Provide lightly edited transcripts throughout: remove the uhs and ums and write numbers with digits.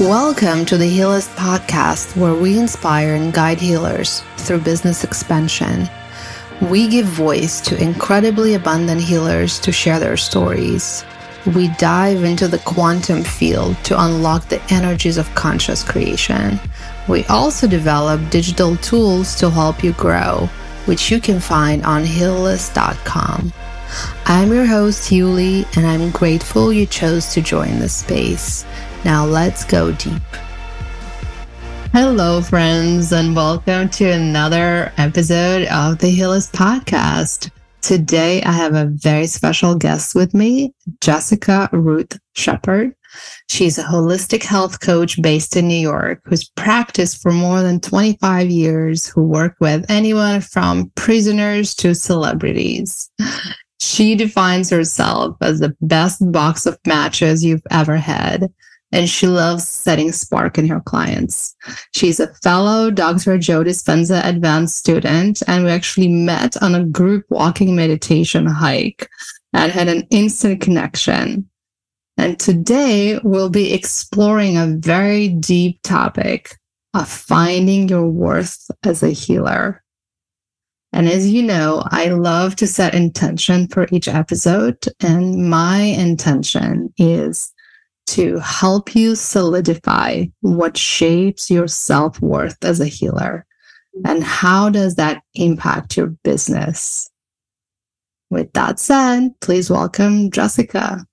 Welcome to the Heallist podcast, where we inspire and guide healers through business expansion. We give voice to incredibly abundant healers to share their stories. We dive into the quantum field to unlock the energies of conscious creation. We also develop digital tools to help you grow, which you can find on Heallist.com. I'm your host, Yuli, and I'm grateful you chose to join this space. Now let's go deep. Hello, friends, and welcome to another episode of the Heallist podcast. Today, I have a very special guest with me, Jessica Ruth Shepard. She's a holistic health coach based in New York who's practiced for more than 25 years, who worked with anyone from prisoners to celebrities. She defines herself as the best box of matches you've ever had, and she loves setting spark in her clients. She's a fellow Dr. Joe Dispenza advanced student, and we actually met on a group walking meditation hike and had an instant connection. And today we'll be exploring a very deep topic of finding your worth as a healer. And as you know, I love to set intention for each episode, and my intention is to help you solidify what shapes your self-worth as a healer, and how does that impact your business. With that said, please welcome Jessica.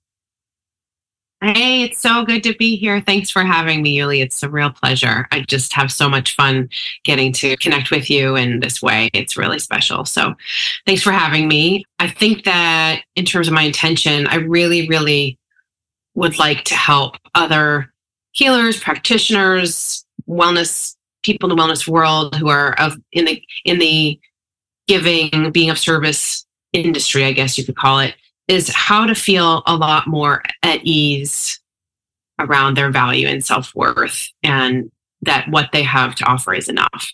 Hey, it's so good to be here. Thanks for having me, Yuli. It's a real pleasure. I just have so much fun getting to connect with you in this way. It's really special. So thanks for having me. I think that in terms of my intention, I really would like to help other healers, practitioners, wellness people in the wellness world who are in the giving, being of service industry, I guess you could call it, is how to feel a lot more at ease around their value and self-worth, and that what they have to offer is enough.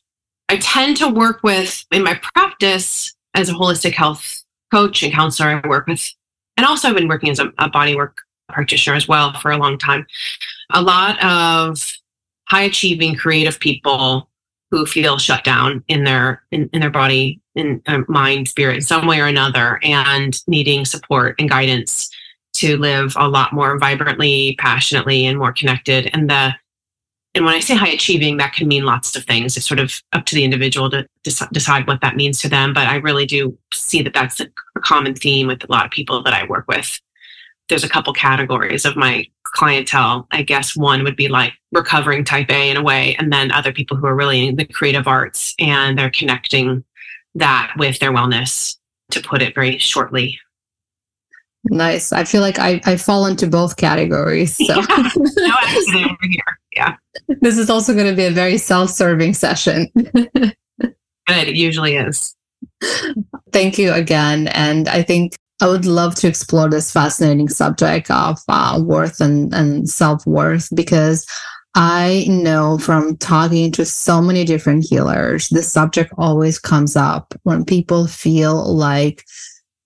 I tend to work with, in my practice as a holistic health coach and counselor, I work with, and also I've been working as a bodywork practitioner as well for a long time, a lot of high-achieving creative people who feel shut down in their body, in mind, spirit, in some way or another, and needing support and guidance to live a lot more vibrantly, passionately, and more connected. And when I say high achieving, that can mean lots of things. It's sort of up to the individual to decide what that means to them. But I really do see that that's a common theme with a lot of people that I work with. There's a couple categories of my clientele. I guess one would be like recovering type A in a way, and then other people who are really in the creative arts and they're connecting that with their wellness, to put it very shortly. Nice. I feel like I fall into both categories. So. Yeah. No accident over here. Yeah. This is also going to be a very self-serving session. Good. It usually is. Thank you again. And I think I would love to explore this fascinating subject of worth and self-worth, because I know from talking to so many different healers, this subject always comes up when people feel like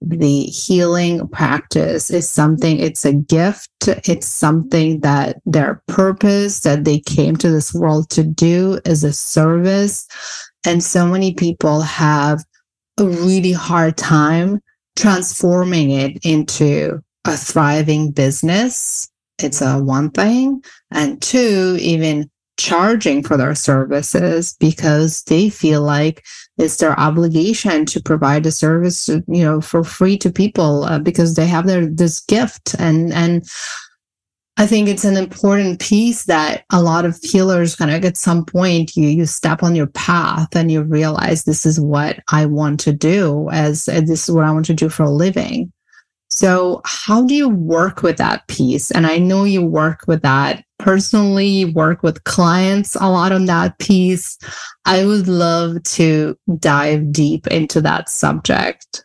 the healing practice is something, it's a gift, it's something that their purpose, that they came to this world to do, is a service. And so many people have a really hard time transforming it into a thriving business. It's a one thing. And two, even charging for their services, because they feel like it's their obligation to provide a service, for free to people because they have this gift. And I think it's an important piece that a lot of healers kind of at some point you step on your path and you realize this is what I want to do, as this is what I want to do for a living. So how do you work with that piece? And I know you work with that personally, you work with clients a lot on that piece. I would love to dive deep into that subject.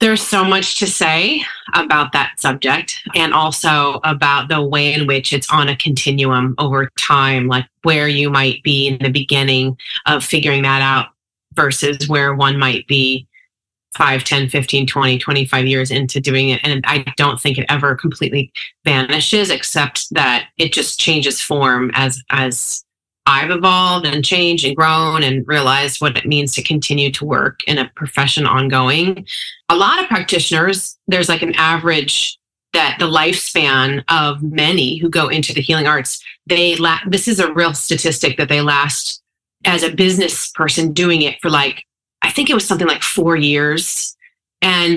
There's so much to say about that subject, and also about the way in which it's on a continuum over time, like where you might be in the beginning of figuring that out versus where one might be 5, 10, 15, 20, 25 years into doing it. And I don't think it ever completely vanishes, except that it just changes form as I've evolved and changed and grown and realized what it means to continue to work in a profession ongoing. A lot of practitioners, there's like an average that the lifespan of many who go into the healing arts, this is a real statistic that they last as a business person doing it for like, I think it was something like 4 years, and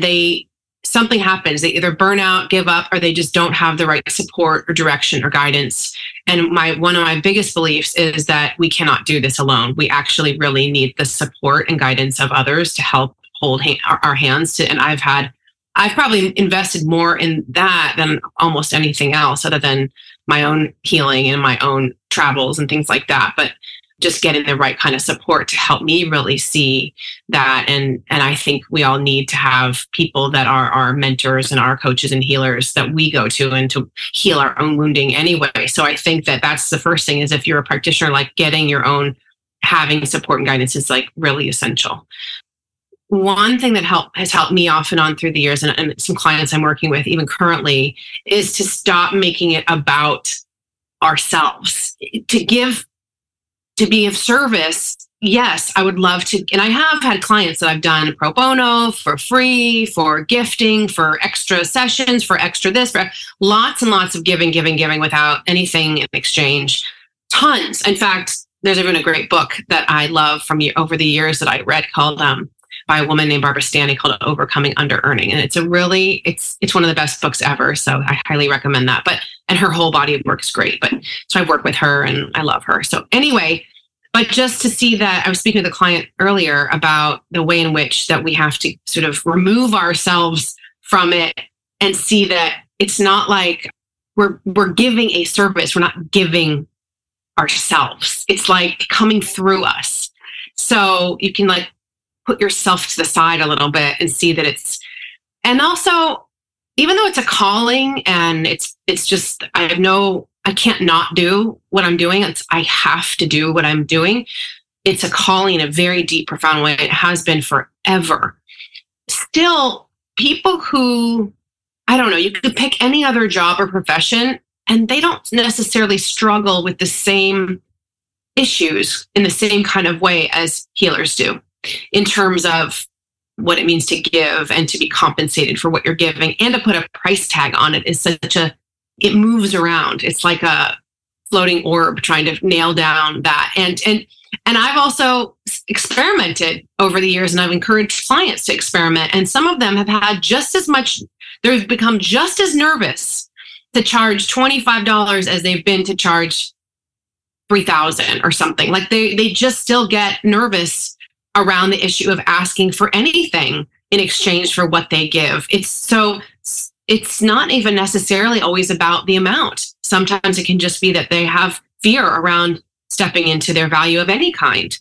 something happens. They either burn out, give up, or they just don't have the right support or direction or guidance. And one of my biggest beliefs is that we cannot do this alone. We actually really need the support and guidance of others to help hold our hands to. And I've probably invested more in that than almost anything else, other than my own healing and my own travels and things like that. But just getting the right kind of support to help me really see that. And I think we all need to have people that are our mentors and our coaches and healers that we go to and to heal our own wounding anyway. So I think that that's the first thing, is if you're a practitioner, like getting your own, having support and guidance is like really essential. One thing that has helped me off and on through the years, and some clients I'm working with even currently, is to stop making it about ourselves. To be of service, yes, I would love to. And I have had clients that I've done pro bono, for free, for gifting, for extra sessions, for extra this, for lots and lots of giving without anything in exchange. Tons. In fact, there's even a great book that I love from over the years that I read called, by a woman named Barbara Stanley, called Overcoming Underearning. And it's one of the best books ever. So I highly recommend that. And her whole body of work is great. So I work with her and I love her. So anyway, but just to see that, I was speaking to the client earlier about the way in which that we have to sort of remove ourselves from it and see that it's not like we're giving a service. We're not giving ourselves. It's like coming through us. So you can like put yourself to the side a little bit and see that and also, even though it's a calling and it's just, I can't not do what I'm doing. I have to do what I'm doing. It's a calling in a very deep, profound way. It has been forever. Still, people who, I don't know, you could pick any other job or profession and they don't necessarily struggle with the same issues in the same kind of way as healers do, in terms of what it means to give and to be compensated for what you're giving, and to put a price tag on it it moves around. It's like a floating orb trying to nail down that. And I've also experimented over the years, and I've encouraged clients to experiment. And some of them have had just as much, they've become just as nervous to charge $25 as they've been to charge $3,000 or something. Like they just still get nervous around the issue of asking for anything in exchange for what they give. It's not even necessarily always about the amount. Sometimes it can just be that they have fear around stepping into their value of any kind.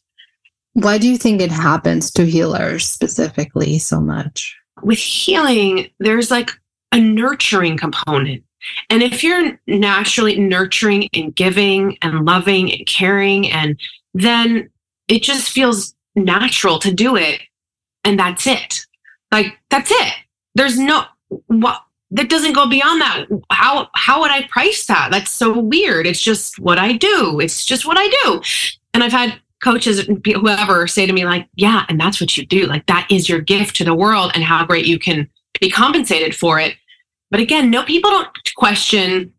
Why do you think it happens to healers specifically so much? With healing, there's like a nurturing component. And if you're naturally nurturing and giving and loving and caring, and then it just feels natural to do it, and that's it. Like, that's it. There's no, what, that doesn't go beyond that. How would I price that? That's so weird. It's just what I do. It's just what I do. And I've had coaches and whoever say to me, like, yeah, and that's what you do. Like, that is your gift to the world, and how great you can be compensated for it. But again, no, people don't question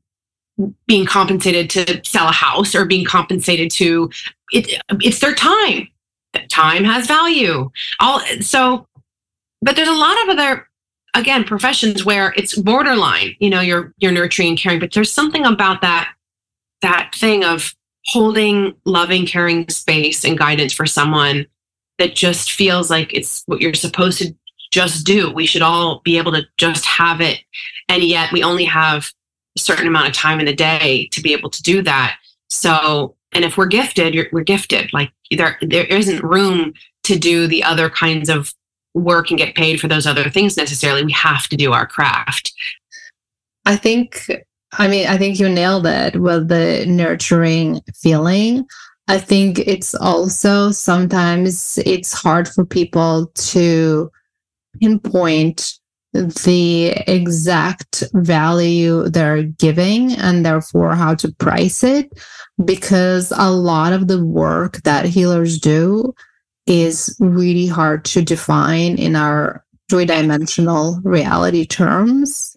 being compensated to sell a house or being compensated to it. It's their time. Time has value. But there's a lot of other, again, professions where it's borderline, you're nurturing and caring, but there's something about that thing of holding loving, caring space and guidance for someone that just feels like it's what you're supposed to just do. We should all be able to just have it. And yet we only have a certain amount of time in the day to be able to do that. So, and if we're gifted, we're gifted. Like there isn't room to do the other kinds of work and get paid for those other things necessarily. We have to do our craft. I think you nailed it with the nurturing feeling. I think it's also sometimes it's hard for people to pinpoint the exact value they're giving and therefore how to price it, because a lot of the work that healers do is really hard to define in our three-dimensional reality terms,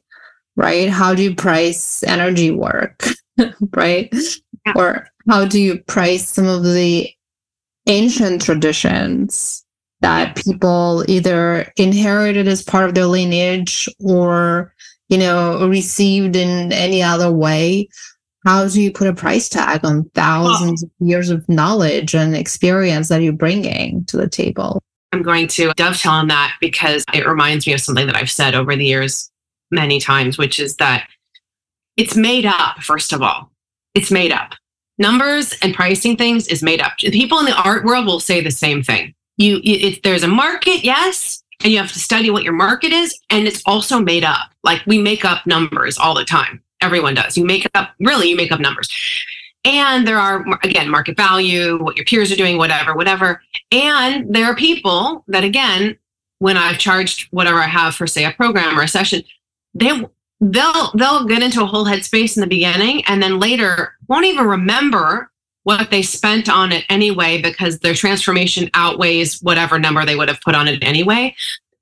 right? How do you price energy work, right? Yeah. Or how do you price some of the ancient traditions that people either inherited as part of their lineage or, you know, received in any other way? How do you put a price tag on thousands of years of knowledge and experience that you're bringing to the table? I'm going to dovetail on that because it reminds me of something that I've said over the years many times, which is that it's made up, first of all. It's made up. Numbers and pricing things is made up. People in the art world will say the same thing. There's a market, yes, and you have to study what your market is, and it's also made up. Like, we make up numbers all the time. Everyone does. You make up numbers. And there are, again, market value, what your peers are doing, whatever. And there are people that, again, when I've charged whatever I have for, say, a program or a session, they'll get into a whole headspace in the beginning and then later won't even remember what they spent on it anyway, because their transformation outweighs whatever number they would have put on it anyway.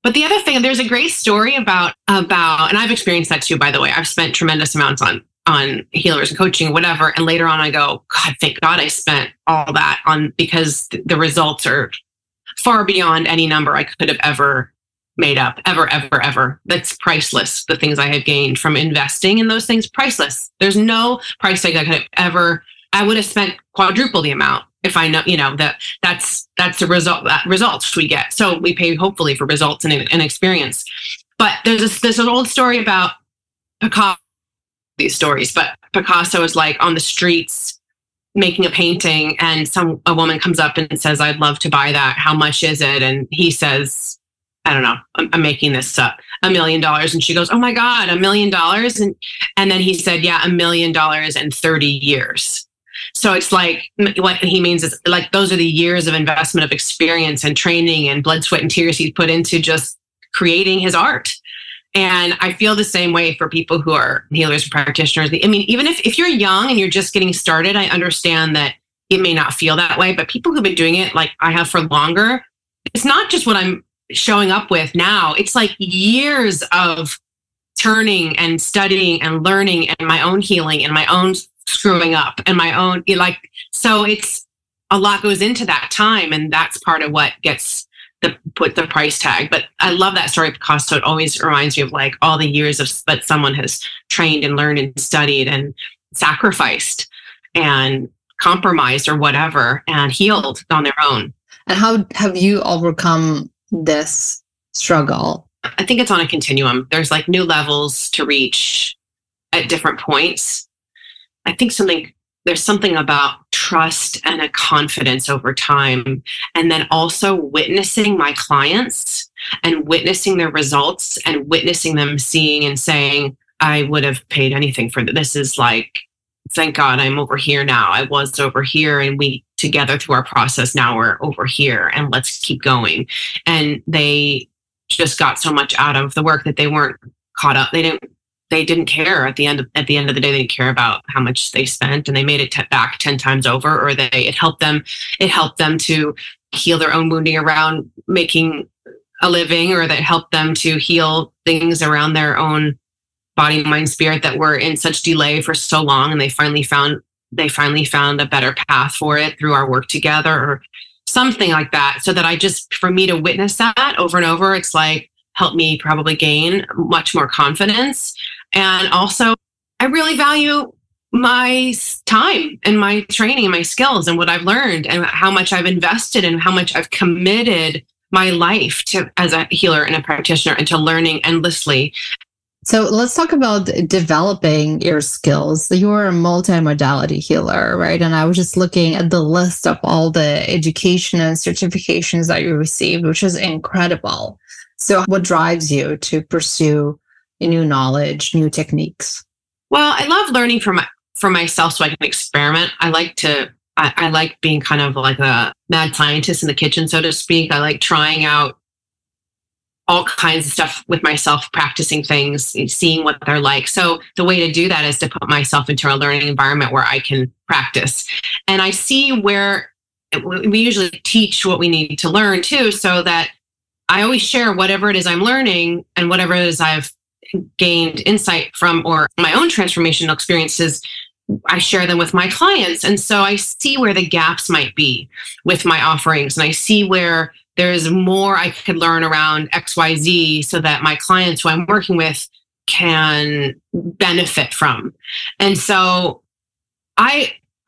But the other thing, there's a great story about, and I've experienced that too, by the way. I've spent tremendous amounts on healers and coaching, whatever. And later on I go, God, thank God I spent all that on, because the results are far beyond any number I could have ever made up, ever. That's priceless. The things I have gained from investing in those things, priceless. There's no price tag I could have ever. I would have spent quadruple the amount if I know, you know, that's the result, that results we get. So we pay hopefully for results and experience. But there's an old story about Picasso, these stories, but Picasso is like on the streets making a painting, and a woman comes up and says, I'd love to buy that. How much is it? And he says, I don't know, I'm making this up, $1 million. And she goes, oh my God, $1 million. And then he said, yeah, $1 million in 30 years. So it's like, what he means is like, those are the years of investment of experience and training and blood, sweat, and tears he's put into just creating his art. And I feel the same way for people who are healers and practitioners. I mean, even if you're young and you're just getting started, I understand that it may not feel that way, but people who've been doing it like I have for longer, it's not just what I'm showing up with now. It's like years of turning and studying and learning and my own healing and my own screwing up and my own, like, so it's a lot goes into that time, and that's part of what gets the price tag. But I love that story because it always reminds me of like all the years of that someone has trained and learned and studied and sacrificed and compromised or whatever and healed on their own. And how have you overcome this struggle? I think it's on a continuum. There's like new levels to reach at different points. I think there's something about trust and a confidence over time. And then also witnessing my clients and witnessing their results and witnessing them seeing and saying, I would have paid anything for this. This is like, thank God I'm over here now. I was over here, and we together through our process now we're over here, and let's keep going. And they just got so much out of the work that they weren't caught up. They didn't care at the end of the day. They didn't care about how much they spent, and they made it back 10 times over, or it helped them to heal their own wounding around making a living, or that helped them to heal things around their own body, mind, spirit that were in such delay for so long. And they finally found a better path for it through our work together or something like that. So that for me to witness that over and over, it's like, helped me probably gain much more confidence. And also, I really value my time and my training and my skills and what I've learned and how much I've invested and how much I've committed my life to as a healer and a practitioner and to learning endlessly. So let's talk about developing your skills. You're a multimodality healer, right? And I was just looking at the list of all the education and certifications that you received, which is incredible. So what drives you to pursue new knowledge, new techniques? Well, I love learning for myself so I can experiment. I like being kind of like a mad scientist in the kitchen, so to speak. I like trying out all kinds of stuff with myself, practicing things, seeing what they're like. So the way to do that is to put myself into a learning environment where I can practice. And I see where we usually teach what we need to learn too, so that I always share whatever it is I'm learning and whatever it is I've gained insight from or my own transformational experiences. I share them with my clients. And so I see where the gaps might be with my offerings. And I see where there's more I could learn around XYZ so that my clients who I'm working with can benefit from. And so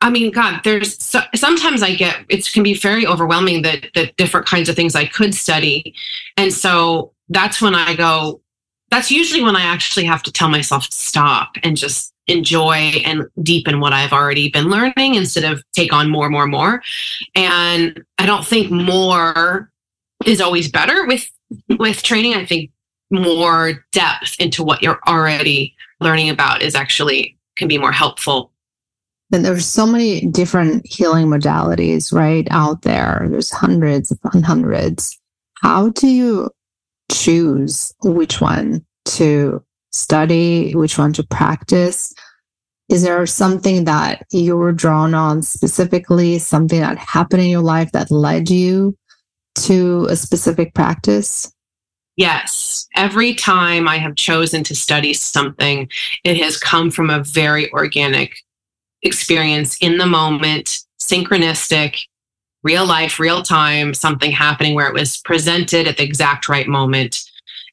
I mean, God, sometimes it can be very overwhelming, the different kinds of things I could study. And so that's usually when I actually have to tell myself to stop and just enjoy and deepen what I've already been learning instead of take on more. And I don't think more is always better with training. I think more depth into what you're already learning about can be more helpful. Then there's so many different healing modalities right out there. There's hundreds upon hundreds. How do you choose which one to study, which one to practice? Is there something that you were drawn on specifically, something that happened in your life that led you to a specific practice? Yes. Every time I have chosen to study something, it has come from a very organic experience in the moment, synchronistic, real life, real time, something happening where it was presented at the exact right moment.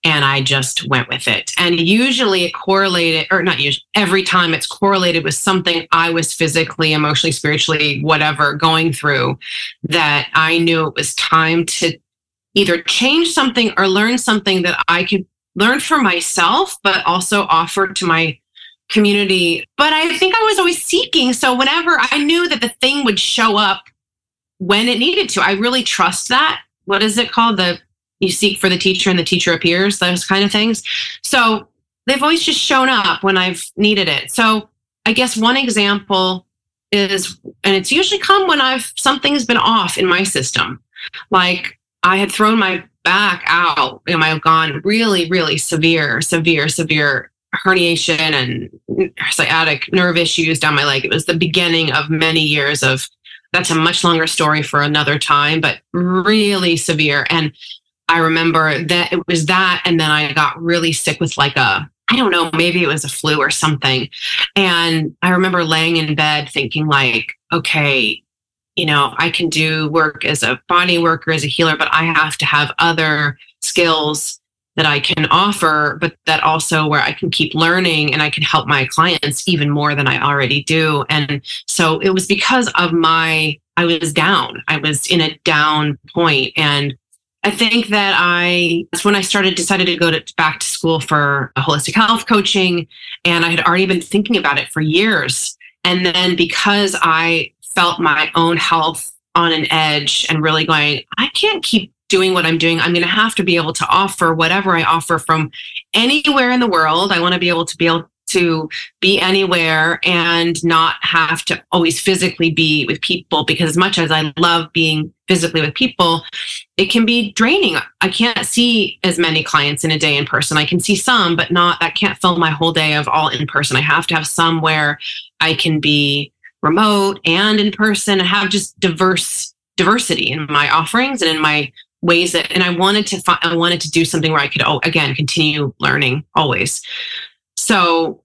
And I just went with it. And usually it correlated, or not usually, every time it's correlated with something I was physically, emotionally, spiritually, whatever, going through, that I knew it was time to either change something or learn something that I could learn for myself, but also offer to my community. But I think I was always seeking. So whenever I knew that the thing would show up when it needed to, I really trust that. What is it called? You seek for the teacher and the teacher appears, those kind of things. So they've always just shown up when I've needed it. So I guess one example is, and it's usually come when something's been off in my system. Like I had thrown my back out and I've gone really, really severe herniation and sciatic nerve issues down my leg. It was the beginning of many years of, that's a much longer story for another time, but really severe. And I remember that it was that, and then I got really sick with maybe it was a flu or something. And I remember laying in bed thinking okay, I can do work as a body worker, as a healer, but I have to have other skills that I can offer, but that also where I can keep learning and I can help my clients even more than I already do. And so it was because of I was down. I was in a down point. And I think that that's when I decided to go back to school for holistic health coaching. And I had already been thinking about it for years. And then because I felt my own health on an edge and really going, I can't keep doing what I'm doing. I'm going to have to be able to offer whatever I offer from anywhere in the world. I want to be able to be anywhere and not have to always physically be with people, because as much as I love being physically with people, it can be draining. I can't see as many clients in a day in person. I can see some, but I can't fill my whole day of all in person. I have to have some where I can be remote and in person and have just diversity in my offerings and in my ways that, and I wanted to do something where I could, again, continue learning always. So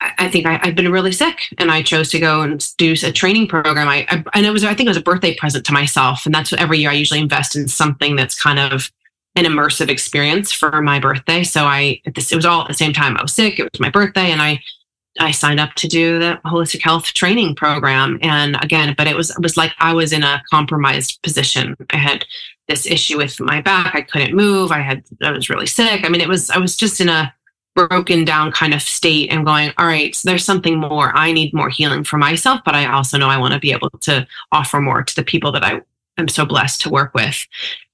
I think I've been really sick and I chose to go and do a training program. I think it was a birthday present to myself. And that's what every year I usually invest in something that's kind of an immersive experience for my birthday. So it was all at the same time. I was sick. It was my birthday. And I signed up to do the holistic health training program. And again, but it was like I was in a compromised position. I had this issue with my back. I couldn't move. I was really sick. I mean, I was just in a broken down kind of state and going, all right, so there's something more. I need more healing for myself, but I also know I want to be able to offer more to the people that I am so blessed to work with.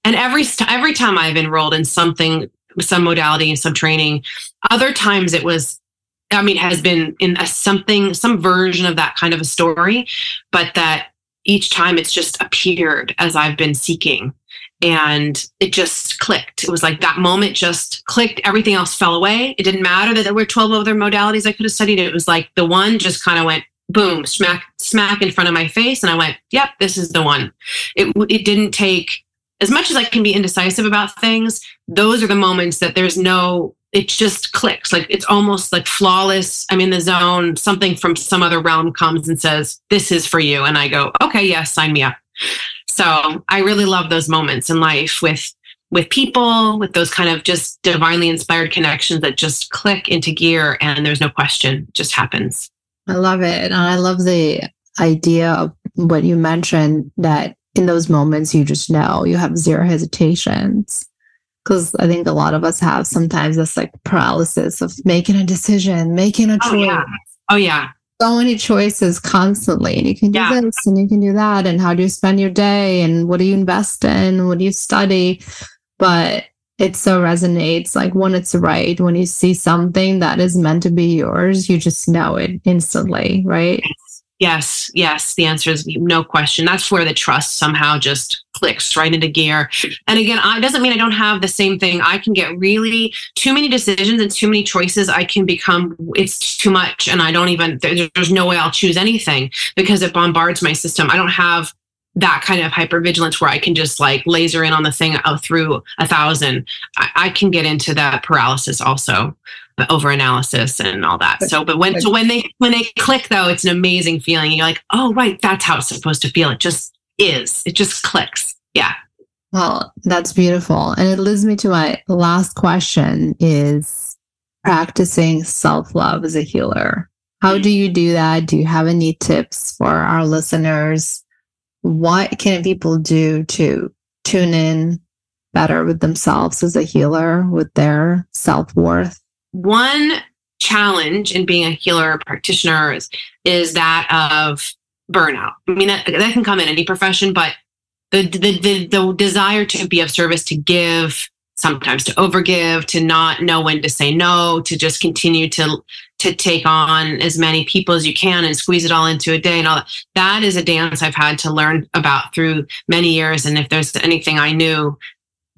And every time I've enrolled in something, some modality and some training, other times it was, has been in some version of that kind of a story, but that each time it's just appeared as I've been seeking. And it just clicked. It was like that moment just clicked. Everything else fell away. It didn't matter that there were 12 other modalities I could have studied. It was like the one just kind of went boom, smack in front of my face. And I went, yep, this is the one. It didn't take, as much as I can be indecisive about things, those are the moments that there's no, it just clicks. Like it's almost like flawless. I'm in the zone. Something from some other realm comes and says, this is for you. And I go, okay, yes, yeah, sign me up. So I really love those moments in life with people, with those kind of just divinely inspired connections that just click into gear and there's no question, it just happens. I love it. And I love the idea of what you mentioned, that in those moments, you just know, you have zero hesitations. Because I think a lot of us have sometimes this like paralysis of making a decision, making a choice. Oh, yeah. So many choices constantly, and you can do this and you can do that. And how do you spend your day? And what do you invest in? What do you study? But it so resonates. Like when it's right, when you see something that is meant to be yours, you just know it instantly, right? Yes. The answer is no question. That's where the trust somehow just clicks right into gear. And again, it doesn't mean I don't have the same thing. I can get really too many decisions and too many choices. I can become, it's too much. And I don't even, there's no way I'll choose anything because it bombards my system. I don't have that kind of hypervigilance where I can just like laser in on the thing through 1,000. I can get into that paralysis also, the overanalysis and all that. But when they click though, it's an amazing feeling. You're like, oh, right. That's how it's supposed to feel. It just is. It just clicks. Yeah. Well, that's beautiful. And it leads me to my last question is practicing self-love as a healer. How do you do that? Do you have any tips for our listeners? What can people do to tune in better with themselves as a healer, with their self-worth? One challenge in being a healer or practitioner is that of burnout. I mean, that can come in any profession, but the desire to be of service, to give, sometimes to overgive, to not know when to say no, to just continue to take on as many people as you can and squeeze it all into a day and all that. That is a dance I've had to learn about through many years. And if there's anything I knew,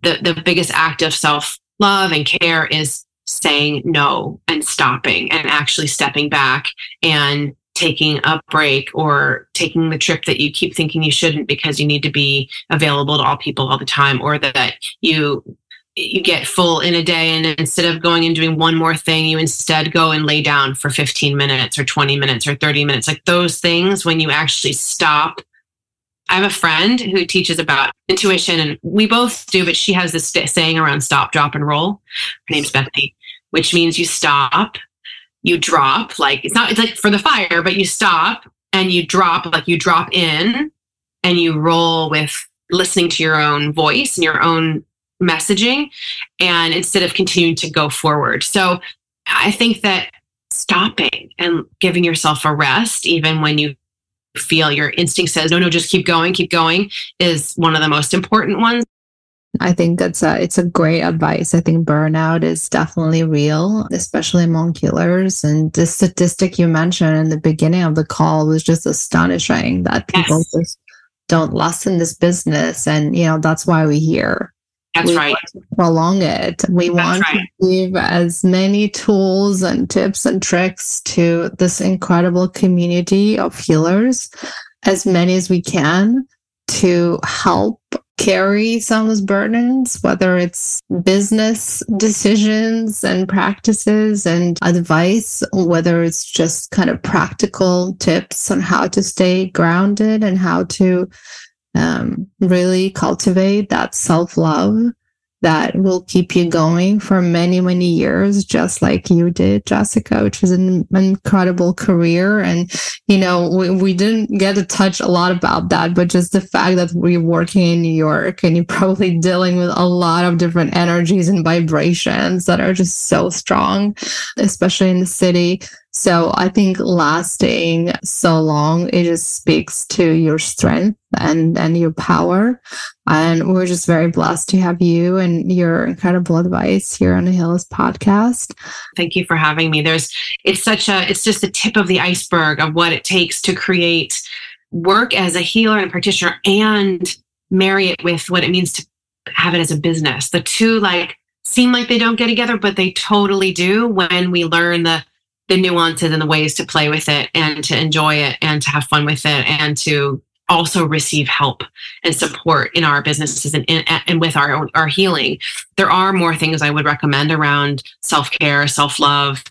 the biggest act of self-love and care is saying no and stopping and actually stepping back and taking a break or taking the trip that you keep thinking you shouldn't because you need to be available to all people all the time, or that you get full in a day and instead of going and doing one more thing, you instead go and lay down for 15 minutes or 20 minutes or 30 minutes. Like those things, when you actually stop. I have a friend who teaches about intuition and we both do, but she has this saying around stop, drop, and roll. Her name's Bethany, which means you stop, you drop, like it's like for the fire, but you stop and you drop, like you drop in and you roll with listening to your own voice and your own messaging, and instead of continuing to go forward. So I think that stopping and giving yourself a rest, even when you feel your instinct says, no, just keep going, is one of the most important ones. I think it's a great advice. I think burnout is definitely real, especially among healers. And the statistic you mentioned in the beginning of the call was just astonishing, that people just don't last in this business. And, that's why we're here. That's right. We want to prolong it. We want to give as many tools and tips and tricks to this incredible community of healers, as many as we can, to help carry some of those burdens, whether it's business decisions and practices and advice, whether it's just kind of practical tips on how to stay grounded and how to really cultivate that self-love that will keep you going for many, many years, just like you did, Jessica, which was an incredible career. And, we didn't get to touch a lot about that, but just the fact that we're working in New York and you're probably dealing with a lot of different energies and vibrations that are just so strong, especially in the city. So I think lasting so long, it just speaks to your strength and your power. And we're just very blessed to have you and your incredible advice here on the Heallist podcast. Thank you for having me. It's just the tip of the iceberg of what it takes to create work as a healer and a practitioner and marry it with what it means to have it as a business. The two seem like they don't get together, but they totally do when we learn the nuances and the ways to play with it and to enjoy it and to have fun with it and to also receive help and support in our businesses and with our healing. There are more things I would recommend around self-care, self-love,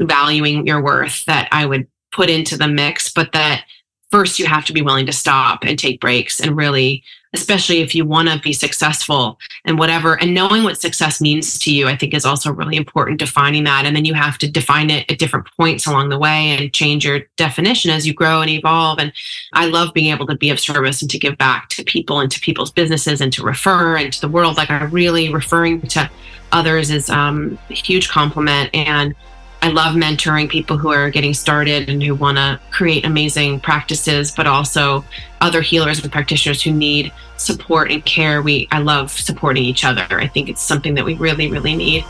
valuing your worth that I would put into the mix, but that first you have to be willing to stop and take breaks and really, especially if you want to be successful and whatever, and knowing what success means to you, I think is also really important, defining that. And then you have to define it at different points along the way and change your definition as you grow and evolve. And I love being able to be of service and to give back to people and to people's businesses and to refer and to the world. Referring to others is a huge compliment. And I love mentoring people who are getting started and who want to create amazing practices, but also other healers and practitioners who need support and care. I love supporting each other. I think it's something that we really, really need.